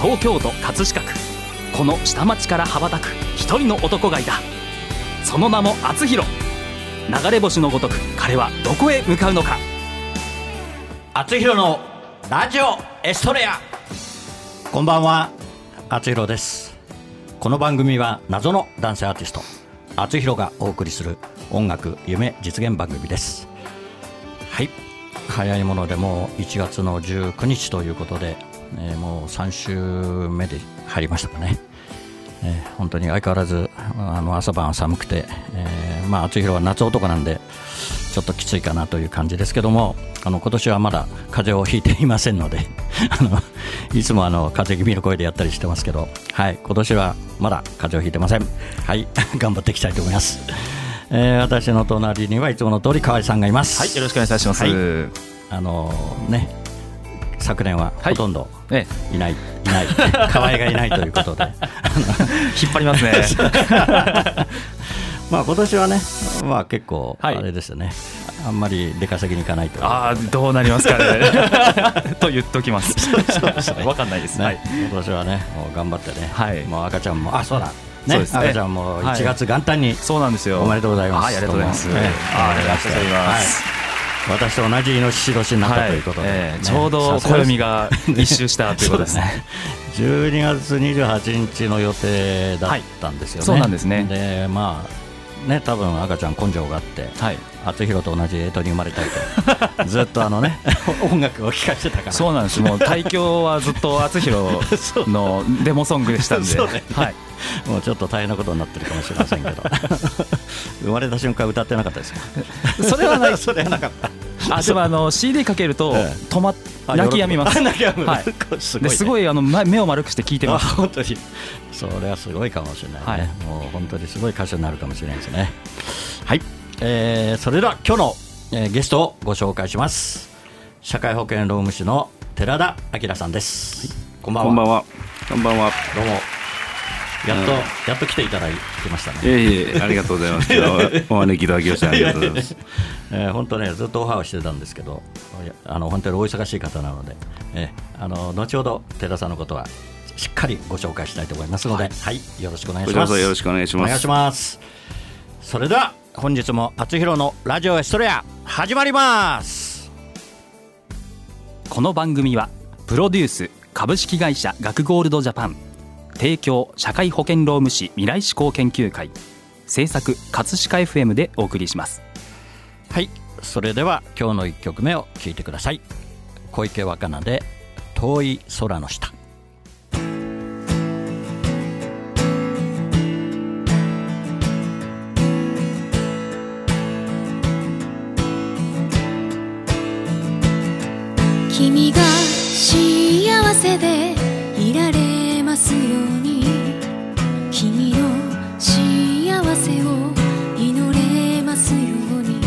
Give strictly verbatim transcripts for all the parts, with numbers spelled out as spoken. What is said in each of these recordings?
東京都葛飾区、この下町から羽ばたく一人の男がいた。その名も篤弘。流れ星のごとく彼はどこへ向かうのか。篤弘のラジオエストレア。こんばんは、篤弘です。この番組は謎の男性アーティスト篤弘がお送りする音楽夢実現番組です。はい、早いものでもういちがつのじゅうくにちということで、えー、もうさんしゅうめで入りましたかね。えー、本当に相変わらずあの朝晩は寒くて、えー、まあ篤弘は夏男なんでちょっときついかなという感じですけども、あの今年はまだ風邪をひいていませんのであのいつもあの風邪気味の声でやったりしてますけど、はい、今年はまだ風邪をひいてません。はい頑張っていきたいと思います。えー、私の隣にはいつもの通り河合さんがいます。はい、よろしくお願いします。はい、あのー、ね、昨年はほとんど、はいね、いない、いない河合がいないということで引っ張りますねまあ今年はね、まあ、結構あれですよね、はい、あんまり出稼ぎに行かないと。ああ、どうなりますかねと言っときますわかんないですね、はい、今年はねもう頑張ってね、はい、もう赤ちゃんもあそうだね、そうですね、赤ちゃんもいちがつ元旦に、はい、そうなんですよ。おめでとうございます。はい、ありがとうございます。私と同じイノシシ年になったということで、はい、えーね、ちょうど暦が一周したということですねじゅうにがつにじゅうはちにちの予定だったんですよね、はい、そうなんですね。で、まあね、多分赤ちゃん根性があって、はい、篤弘と同じ干支に生まれたいとずっとあの、ね、音楽を聴かせてたから。そうなんです。もう大響はずっと篤弘のデモソングでしたんでそう、ね、はい、もうちょっと大変なことになってるかもしれませんけど生まれた瞬間歌ってなかったですかそれはないそれはなかったあでもあの シーディー かけると止まっ泣き止みます。泣き止む、はい、すごいね、ですごいあの目を丸くして聴いてます。本当にそれはすごいかもしれないね、はい、もう本当にすごい歌手になるかもしれないですね。はい、えー、それでは今日の、えー、ゲストをご紹介します。社会保険労務士の寺田明さんです、はい、こんばんは。こんばんは。こんばんは。どうもやっと、うん、やっと来ていただきましたね。いえいえ、ありがとうございますお招きいただきましてありがとうございます、えー、本当ねずっとオファーをしてたんですけど、あの本当にお忙しい方なので、えー、あの後ほど寺田さんのことはしっかりご紹介したいと思いますので、はいはい、よろしくお願いします。よろしくお願いします。お願いします。それでは本日も篤弘のラジオエストレア始まります。この番組はプロデュース株式会社学ゴールドジャパン、提供社会保険労務士未来志向研究会、制作葛飾 エフエム でお送りします。はい、それでは今日のいっきょくめを聴いてください。小池若菜で遠い空の下。君が幸せでいられように、君の幸せを祈れますように。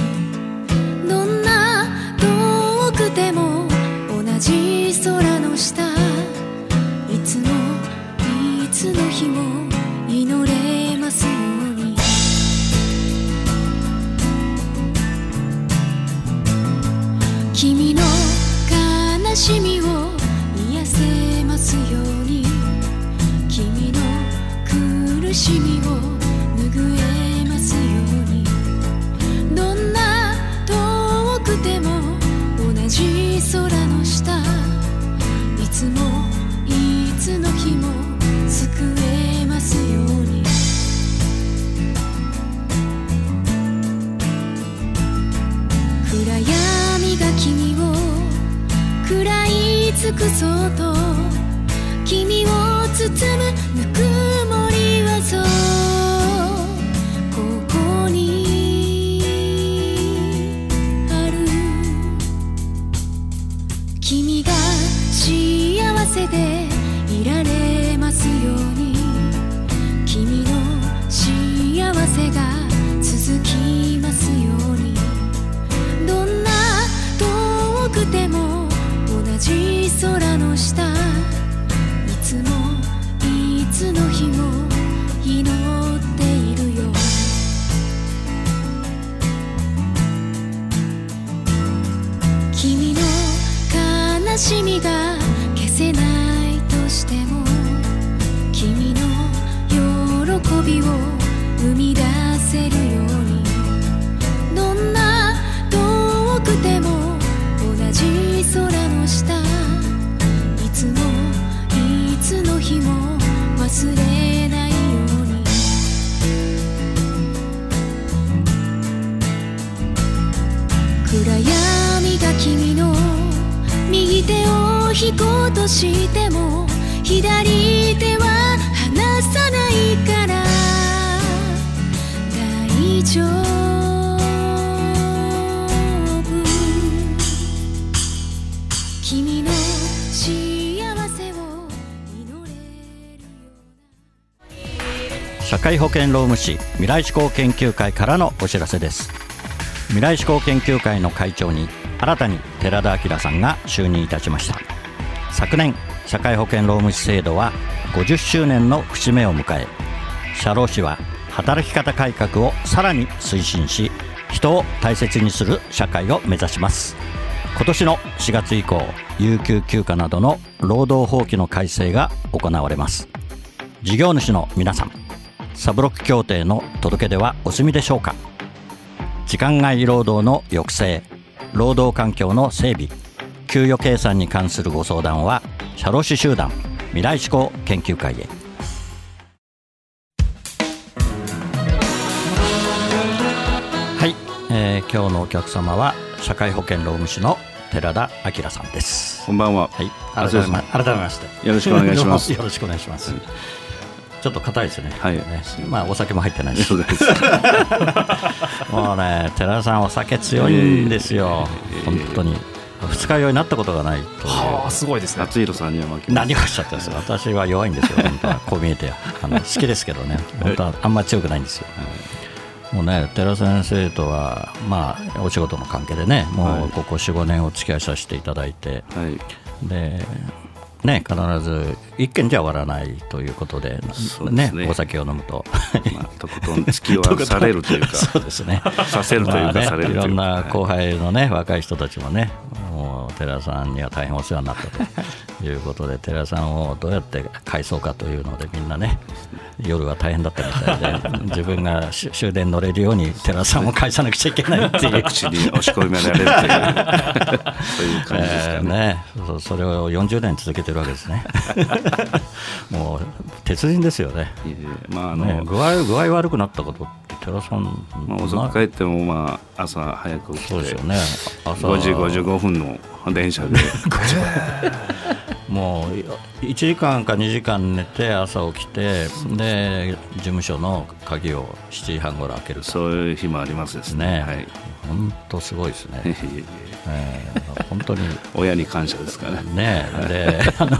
どんな遠くても同じ空の下、いつもいつの日も祈れますように。君の悲しみを癒せますように、苦しみを拭えますように。どんな遠くても同じ空の下、いつもいつの日も救えますように。暗闇が君を食らい尽くそうと、君を包むぬくもり、ここにある。君が幸せでいられますように、君の幸せが続きますように。どんな遠くても同じ空の下、いつもいつのとしても左手は離さないから大丈夫。君の幸せを祈れるような社会保険労務士未来志向研究会からのお知らせです。未来志向研究会の会長に新たに寺田明さんが就任いたしました。昨年社会保険労務士制度はごじゅっしゅうねんの節目を迎え、社労士は働き方改革をさらに推進し、人を大切にする社会を目指します。今年のしがつ以降、有給休暇などの労働法規の改正が行われます。事業主の皆さん、サブロック協定の届け出はお済みでしょうか。時間外労働の抑制、労働環境の整備、給与計算に関するご相談は社労士集団未来志向研究会へ。はい、えー、今日のお客様は社会保険労務士の寺田明さんです。こんばんは。はい、改めま、改めましてよろしくお願いします。よろしくお願いします。ちょっと硬いですね。はい、まあお酒も入ってないし。そうですもうね、寺田さんお酒強いんですよ、えー、本当に二日酔いになったことがないという。はあ、すごいですね。厚弘さんには負けます。何がおっしゃったんですか。私は弱いんですよ本当はこう見えてあの好きですけどね、本当はあんまり強くないんですよ、はい、もうね、寺先生とは、まあ、お仕事の関係でね、もうここ よん、ごねんお付き合いさせていただいて、はい、でね、必ず一軒じゃ終わらないということで、ね、ね、お酒を飲むと、まあ、とことん付き合わされるというかそうですね、させるというか、されるというか、いろんな後輩の、ね、若い人たちもね、もう寺さんには大変お世話になったということで寺さんをどうやって返そうかというので、みんなね、夜は大変だったみたいで自分が終電乗れるように寺さんを返さなくちゃいけないっていう口に押し込められるというそういう感じですか ね,、えー、ね そ, それをよんじゅうねん続けてるわけですねもう鉄人ですよね。いやいや、まああのね、具合具合悪くなったことって寺さん、まあ、遅く帰っても、まあ、朝早く起きて、そうですよね、朝ごじごじゅうごふんの電車でもういちじかんかにじかん寝て朝起きて、で事務所の鍵をしちじはんごろ開ける、そういう日もありますですね。本当、はい、すごいですねえー、本当に親に感謝ですか ね, ねであの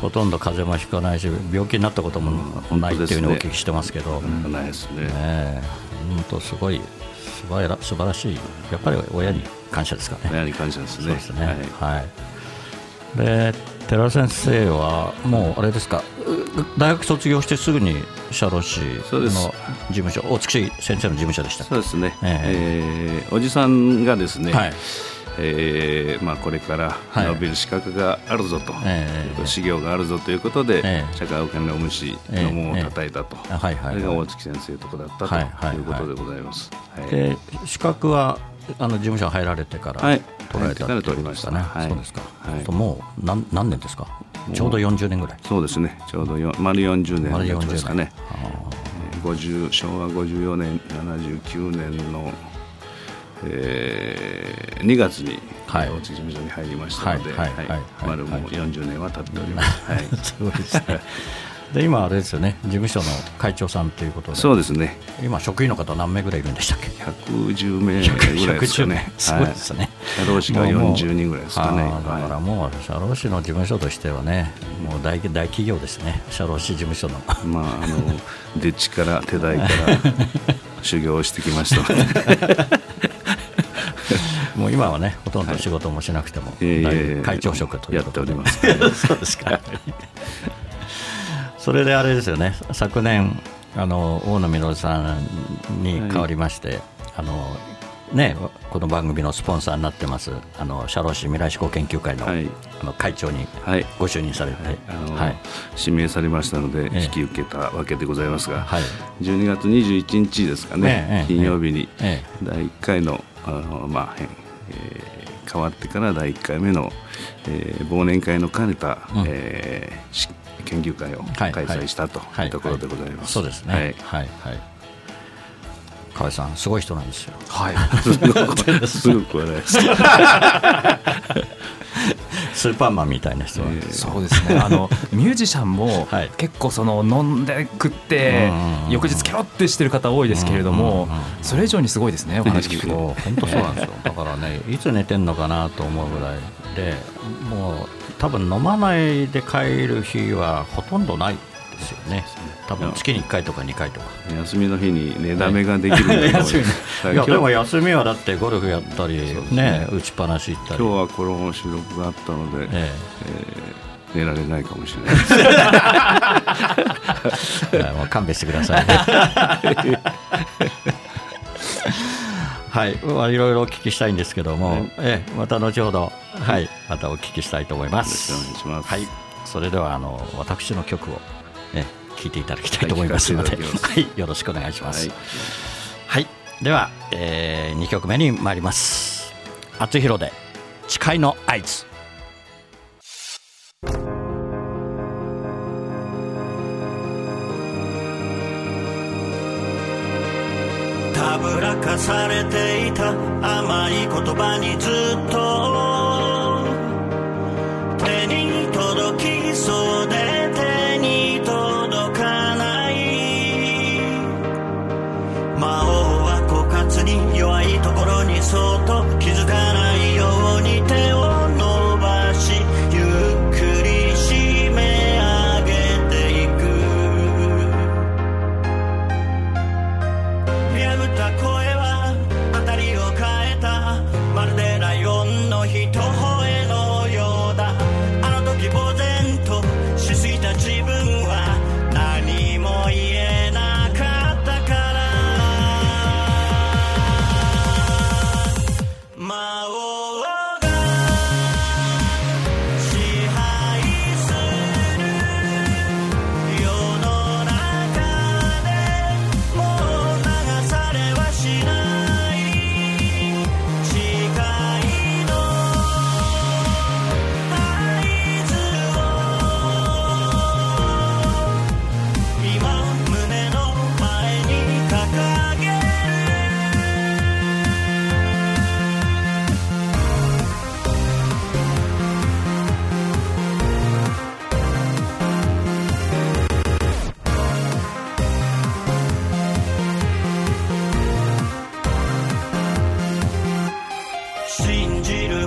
ほとんど風邪もひかないし、病気になったこともないっていうのをお聞きしてますけど、本当すごい素晴らしい、やっぱり親に感謝ですかね。親に感謝ですね。そうですね、はいはい、で寺先生はもうあれですか、大学卒業してすぐに社労士の事務所、大月先生の事務所でしたっけ。そうですね、えーえー、おじさんがですね、はい、えーまあ、これから伸びる資格があるぞと、はい、修行があるぞということで、えー、社会保険労務士の門を叩いたと、えーえー、それが大月先生のところだったと、はい、いうことでございます、はい、で資格はあの事務所入られてから取られた、はい、ということですかね。そうですか、はい、もう 何, 何年ですか。ちょうどよんじゅうねんぐらい。そうですね、ちょうど丸よんじゅうねんですかね。ごじゅう昭和ごじゅうよねんななじゅうきゅうねんのえー、にがつに大津事務所に入りましたので、丸もよんじゅうねんは経っております、はい、すごいですねで今あれですよね、事務所の会長さんということで。そうですね、今職員の方何名ぐらいいるんでしたっけ。ひゃくじゅうめいぐらいですかね。すごいですね、はい、社労士がよんじゅうにんぐらいですかね。だからもう社労士の事務所としてはね、もう 大, 大企業ですね、社労士事務所のまああのでっちから手代から修行してきましたもう今はね、ほとんど仕事もしなくても会長職ということでやっておりますそうですかそれであれですよね、昨年あの大野実さんに代わりまして、はい、あのね、この番組のスポンサーになってますあの社労士未来志向研究会 の,、はい、あの会長にご就任されて、はいはい、指名されましたので、ええ、引き受けたわけでございますが、はい、じゅうにがつにじゅういちにちですかね、ええ、金曜日に、ええ、だいいっかいのあのまあえー、変わってからだいいっかいめの、えー、忘年会の兼ねた、うん、えー、研究会を開催したというところでございます。そうですね、はいはい、河合さんすごい人なんですよ、はい、すごく笑いですスーパーマンみたいな人なんですよ。そうですね、あのミュージシャンも結構その飲んで食って翌日ケロってしてる方多いですけれども、それ以上にすごいですね、お話聞くと。本当そうなんですよ。だからね、いつ寝てんのかなと思うぐらいで、もう多分飲まないで帰る日はほとんどないですよね。多分月にいっかいとかにかいとか、休みの日に寝だめができるんだと思います、はい、いやでも休みはだってゴルフやったり、ね、打ちっぱなし行ったり。今日はこの収録があったので、えええー、寝られないかもしれないですもう勘弁してくださいねはい、いろいろお聞きしたいんですけども、はい、えまた後ほど、はい、またお聞きしたいと思います。よろしくお願いします。はい、それではあの私の曲を聴いていただきたいと思いますので、はいはい、よろしくお願いします。はい、はい、では、えー、にきょくめに参ります。篤弘で誓いの合図。たぶらかされていた甘い言葉にずっと手に届きそうで手に届かない。魔王は枯渇に弱いところにそっと気づかないように手を伸ばしゆっくり締め上げていく。破った声はあたりを変えた。まるでライオンの一声のようだ。あの時呆然としすぎた自分は何も言えなかったから。魔王が支配する世の中でもう流されはしない誓いの合図を今胸の前に掲げる。信じる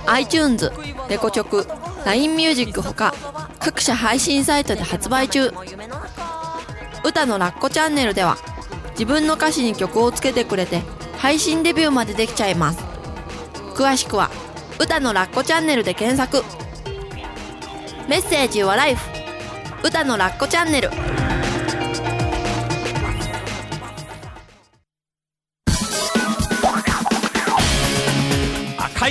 iTunes、レコチョク、ライン ミュージックほか各社配信サイトで発売中。歌のラッコチャンネルでは自分の歌詞に曲をつけてくれて配信レビューまでできちゃいます。詳しくは歌のラッコチャンネルで検索。メッセージはライフ歌のラッコチャンネル。赤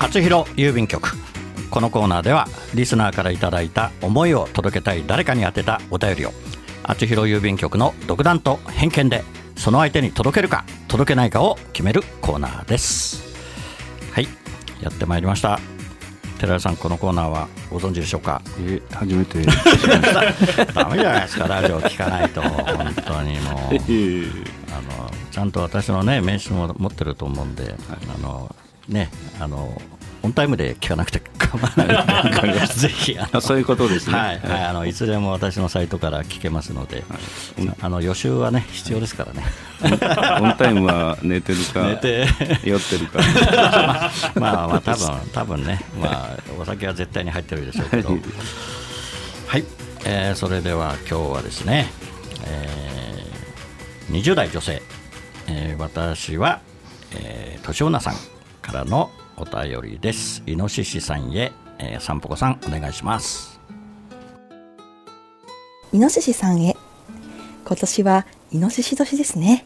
篤弘郵便局。このコーナーではリスナーからいただいた思いを届けたい誰かに宛てたお便りを篤弘郵便局の独断と偏見でその相手に届けるか届けないかを決めるコーナーです。はい、やってまいりました。寺田さん、このコーナーはご存知でしょうか？えー、初めてダメじゃないですか、ラジオ聞かないと本当にもうあのちゃんと私の、ね、名刺も持ってると思うんで、はい、あのね、あのオンタイムで聞かなくて構わないのでぜひあのそういうことですね、はいはいはい、あのいつでも私のサイトから聞けますので、はい、あの予習は、ね、必要ですからね、はい、オンタイムは寝てるか寝て酔ってるか、まあ、まあまあ多分、多分ね、まあ、お酒は絶対に入ってるでしょうけど、はいはい、えー、それでは今日はですね、えー、にじゅう代女性、えー、私は、えー、年女さんからのお便りです。イノシシさんへ、えー、さんぽこさんお願いします。イノシシさんへ。今年はイノシシ年ですね。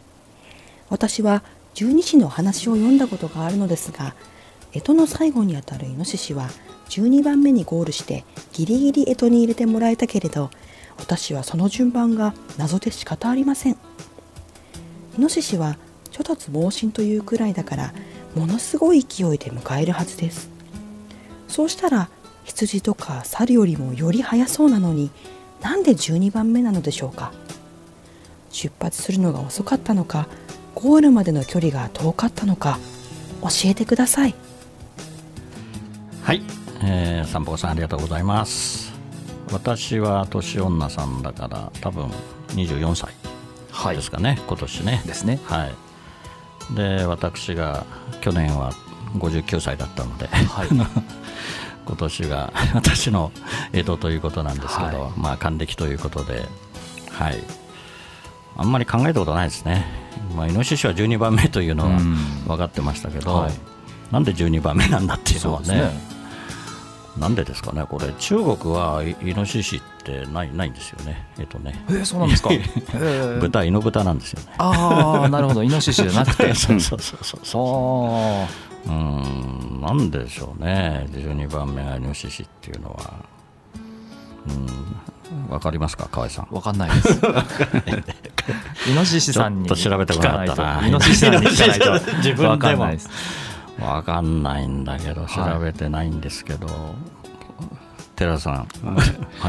私は十二支の話を読んだことがあるのですが、干支の最後にあたるイノシシはじゅうにばんめにゴールしてギリギリ干支に入れてもらえたけれど、私はその順番が謎で仕方ありません。イノシシは諸突猛進というくらいだからものすごい勢いで迎えるはずです。そうしたら羊とか猿よりもより速そうなのに、なんでじゅうにばんめなのでしょうか。出発するのが遅かったのか、ゴールまでの距離が遠かったのか、教えてください。はい、えー、三宝さんありがとうございます。私は年女さんだから多分にじゅうよんさいですかね、はい、今年ねですね、はい。で私が去年はごじゅうきゅうさいだったので、はい、今年が私の江戸ということなんですけど、はい、まあ、還暦ということで、はい、あんまり考えたことないですね、まあ、イノシシはじゅうにばんめというのは分かってましたけど、はい、なんでじゅうにばんめなんだっていうのは ね, ねなんでですかね。これ中国は イ, イノシシってな い, ないんですよね。えっとね、えー、そうなんですか。豚、イノブタなんですよね。ああ、なるほど、イノシシじゃなくて。そうそうそうそうそう。うん、なんでしょうね。じゅうにばんめがイノシシっていうのは、うん、わかりますか、河合さん。わかんないです。イノシシさんに聞かないと、イノシシさんに聞かないと自分でもわかんないです。わかんないんだけど調べてないんですけど、はい、寺さん、は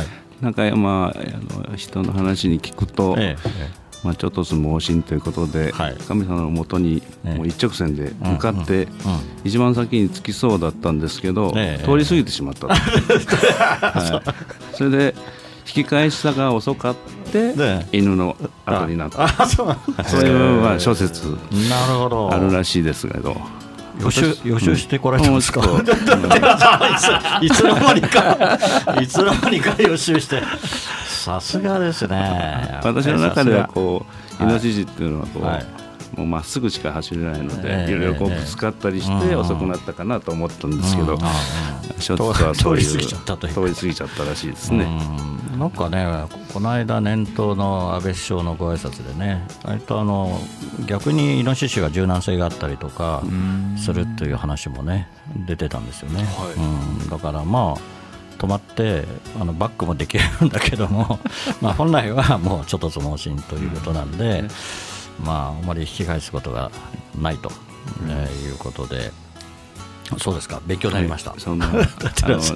い、なんか、まあ、あの人の話に聞くと、ええ、まあ、ちょっとずつ盲信ということで、はい、神様のもとにもう一直線で向かって、ええ、うんうんうん、一番先に着きそうだったんですけど、ええ、通り過ぎてしまった、ええはい、それで引き返しさが遅かって、ね、犬の後になった。そういうのは諸説あるらしいですけど、予習、予習してこられたんですか、うんうん、いつの間にかいつの間にか予習して、さすがですね。私の中ではこうイノシシっていうのはこう、はい、もうまっすぐしか走れないので、はい、いろいろこうぶつかったりして遅くなったかなと思ったんですけど、うんうんうん、ちょっとはそういう通り過ぎちゃったという、通り過ぎちゃったらしいですね。うん、なんかね、この間年頭の安倍首相のご挨拶でね、割とあの逆にイノシシは柔軟性があったりとかするという話もね出てたんですよね、はい、うん、だからまあ止まってあのバックもできるんだけどもまあ本来はもうちょっと盲信ということなんで、うん、まあ、あまり引き返すことがないと、うん、えー、いうことで、そうですか、勉強になりました、はい、そんな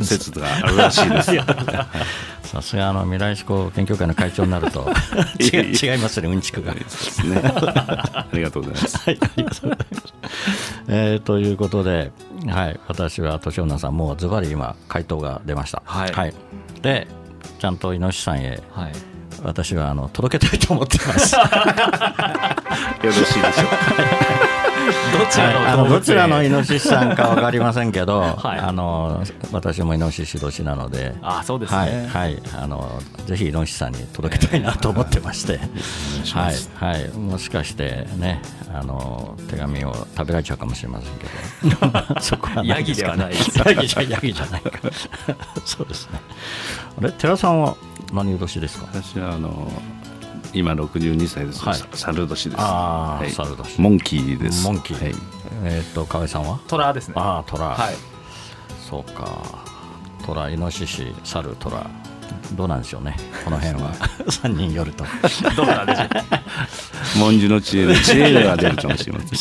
説があるらしいですさすが未来志向研究会の会長になると違, 違いますね、うんちくがです、ね、ありがとうございます、はい、えー、ということで、はい、私はとしおなさん、もうズバリ今回答が出ました、はいはい、でちゃんとイノシシさんへ、はい、私はあの届けたいと思ってますよろしいでしょうかどちらの、はい、あのどちらのイノシシさんか分かりませんけど、はい、あの私もイノシシ年なので、あ、そうですね、はいはい、あのぜひイノシシさんに届けたいなと思ってまして、はいはい、もしかしてね、あの手紙を食べられちゃうかもしれませんけどそこはないですか、ね、ヤギではないヤギじゃ、ヤギじゃないかそうですね。あれ、寺さんは何年ですか？私はあの今ろくじゅうにさいです、はい、猿年です、あ、はい、猿年、モンキーです。モンキー、はい、えー、っと河合さんはトラですね。ああ、トラ、はい、そうか、トラ、イノシシ、猿、トラ、どうなんでしょうね、この辺はさんにんよるとどうなんでしょう文字の知恵で知恵が出るかもしれません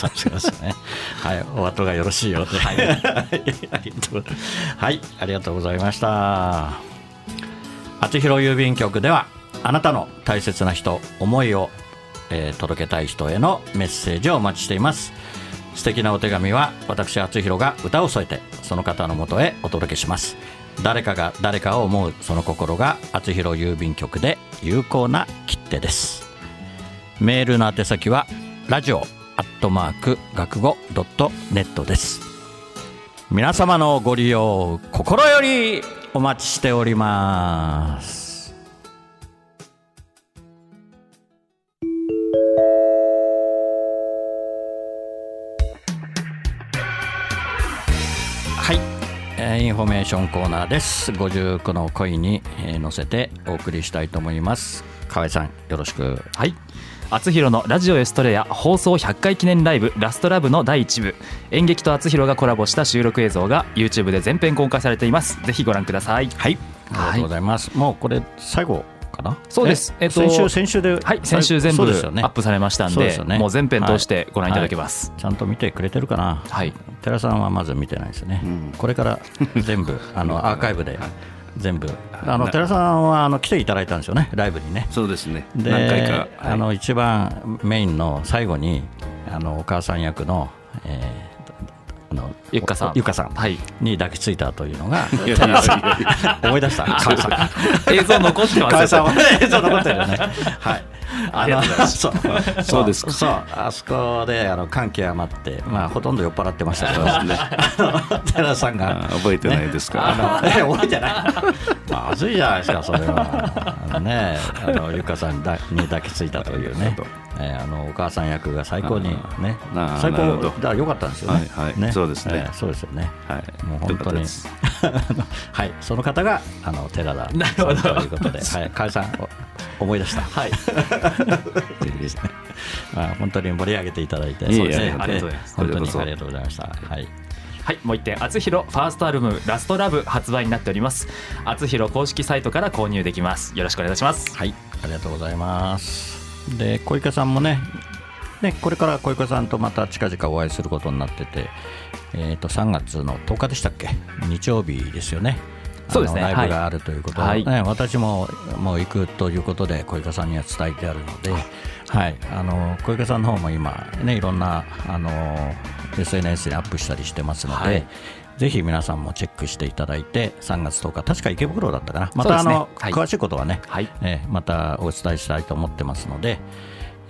はい、お後がよろしいようで、はいはい、ありがとうございました。厚広郵便局ではあなたの大切な人、思いを、えー、届けたい人へのメッセージをお待ちしています。素敵なお手紙は私厚弘が歌を添えてその方のもとへお届けします。誰かが誰かを思う、その心が厚弘郵便局で有効な切手です。メールの宛先はラジオアットマーク学語ドットネットです。皆様のご利用心よりお待ちしております。インフォメーションコーナーです。ごじゅうきゅうの恋に乗せてお送りしたいと思います。河合さん、よろしく。はい、厚弘のラジオエストレア放送ひゃっかい記念ライブラストラブのだいいちぶ、演劇と厚弘がコラボした収録映像が YouTube で全編公開されています。ぜひご覧ください。はい、ありがとうございます。はい、もうこれ最後かな。そうです、えっと、先週先週で、はい、先週全部、ね、アップされましたん で, で、ね、もう全編通してご覧いただけます、はいはい、ちゃんと見てくれてるかな。はい、寺さんはまず見てないですね、うん、これから全部あのアーカイブで全部あの寺さんはあの来ていただいたんですよね、ライブにね。そうですね、で何回か、はい、あの一番メインの最後にあのお母さん役の、えーのゆかさんゆかさん、はい、に抱きついたというのが思い出した河合さん映像残ってます、映像残ってるよねはい、あのそうそうですか、そう、あそこであの歓喜余って、まあ、ほとんど酔っ払ってましたけど寺さんが、ね、覚えてないですか、ね、あの覚えてないまずいじゃないですかそれはあの、ね、あのゆかさんに抱きついたというねあのお母さん役が最高にね、最高だ、良かったんですよね。はいはい、ね、そうですね、えー、そうですよね。はい、もう本当にはい、その方があの寺田ということで、はい、河合さん思い出した。はい。ですね。まあ本当に盛り上げていただいて、そうですね。ありがとうございます。本当にありがとうございました。はい。はい、もういってん、厚弘ファーストアルバムラストラブ発売になっております。厚弘公式サイトから購入できます。よろしくお願いします。はい、ありがとうございます。で、小池さんもね、ね、これから小池さんとまた近々お会いすることになってて、えー、とさんがつのとおかでしたっけ、日曜日ですよね。そうですね、ライブがあるということで、はいはい、私ももう行くということで小池さんには伝えてあるので、はい、あの小池さんの方も今、ね、いろんなあの エスエヌエス にアップしたりしてますので、はい、ぜひ皆さんもチェックしていただいて、さんがつとおか確か池袋だったかな、またあの、ね、はい、詳しいことはね、はい、えー、またお伝えしたいと思ってますので、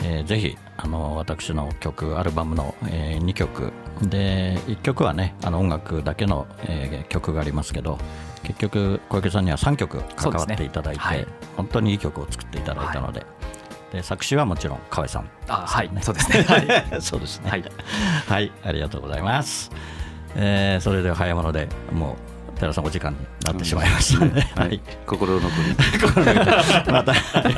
えー、ぜひあの私の曲アルバムの、えー、にきょくでいっきょくはね、あの音楽だけの、えー、曲がありますけど、結局小池さんにはさんきょく関わっていただいて、ね、はい、本当にいい曲を作っていただいたので、はい、で作詞はもちろん河合さん、ね、あ、はい、そうですね、はい、そうですね、はい、はい、ありがとうございます。えー、それでは早物でもう寺さんお時間になってしまいましたね、うん、はいはい、心の心のまたは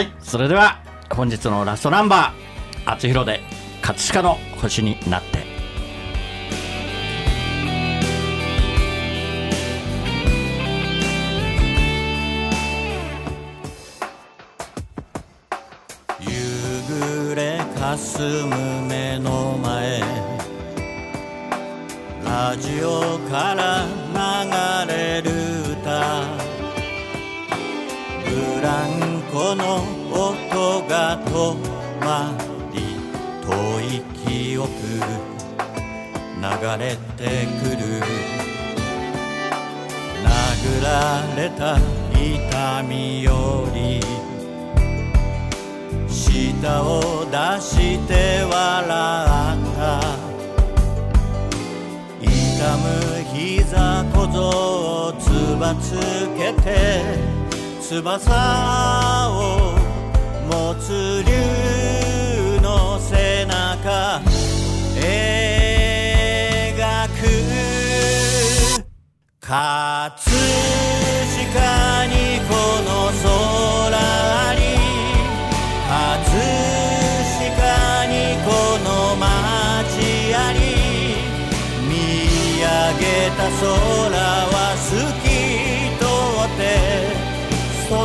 い、それでは本日のラストナンバー、厚弘で葛飾の星になって。霞む目の前、ラジオから流れる歌、ブランコの音が止まり遠い記憶流れてくる、殴られた痛みより舌を出して笑った」「痛む膝小僧をつばつけて」「翼を持つ竜の背中描く」「葛飾にこの空あり」「葛飾にこの街あり」「見上げた空は透き通って」「その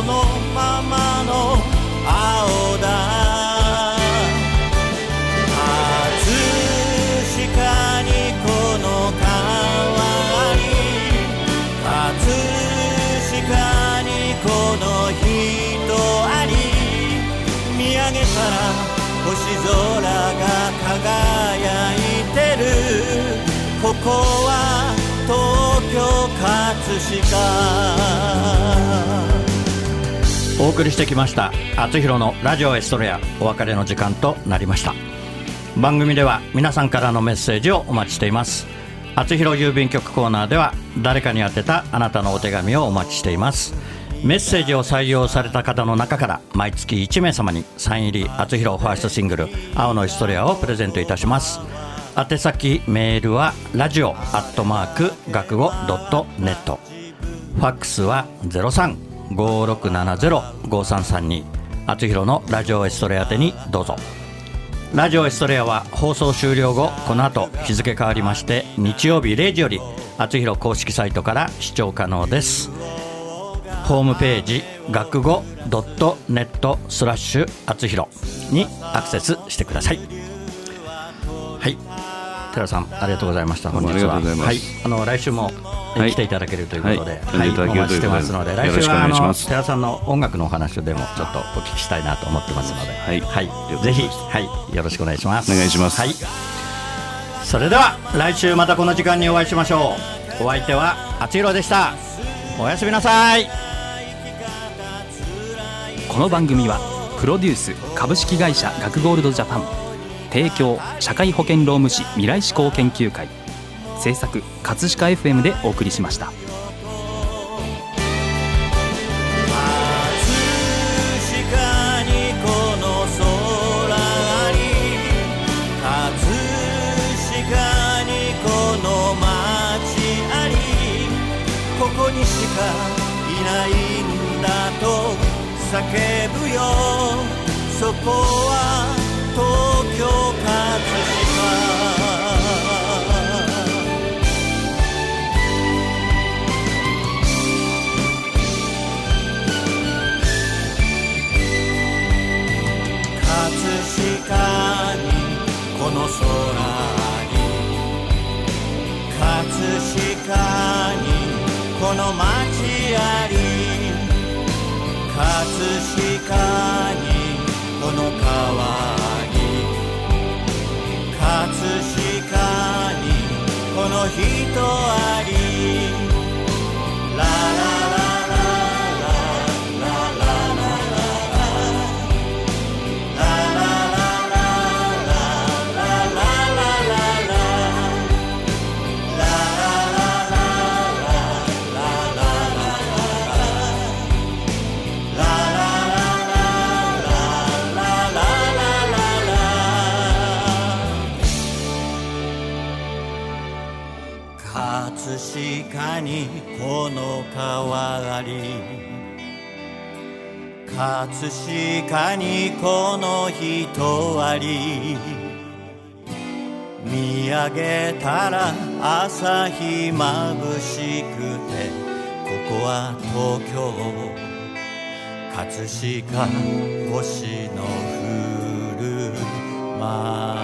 ままの青だ」「葛飾にこの川あり」「葛飾にこの人あり」見上げたら星空が輝いてるここは東京葛飾お送りしてきました厚弘のラジオエストレアお別れの時間となりました。番組では皆さんからのメッセージをお待ちしています。厚弘郵便局コーナーでは誰かに宛てたあなたのお手紙をお待ちしています。メッセージを採用された方の中から毎月いち名様にサイン入り厚弘ファーストシングル青のエストレアをプレゼントいたします。宛先メールはラジオアットマーク学語 .net ファックスは ゼロさん ごーろくななゼロ ごーさんさんに 厚弘のラジオエストレア宛てにどうぞ。ラジオエストレアは放送終了後この後日付変わりまして日曜日れいじより厚弘公式サイトから視聴可能です。ホームページ学語 .net スラッシュ厚弘にアクセスしてください。はい、寺さんありがとうございました。本日ははいあの来週も来ていただけるということで、はいはい、お待ちしてますので来週はあの寺さんの音楽のお話でもちょっとお聞きしたいなと思ってますので、はいはい、ぜひ、はい、よろしくお願いします。お願いします、はい、それでは来週またこの時間にお会いしましょう。お相手は厚弘でした。おやすみなさい。この番組はプロデュース株式会社学ゴールドジャパン提供社会保険労務士未来志向研究会制作葛飾 エフエム でお送りしました。ここにしかいないんだと叫ぶよそこは東京葛飾葛飾にこの空あり葛飾にこの街あり葛飾にこの川あり葛飾にこの人ありラララ葛飾にこの川あり葛飾にこの人あり見上げたら朝日まぶしくてここは東京葛飾星の降る街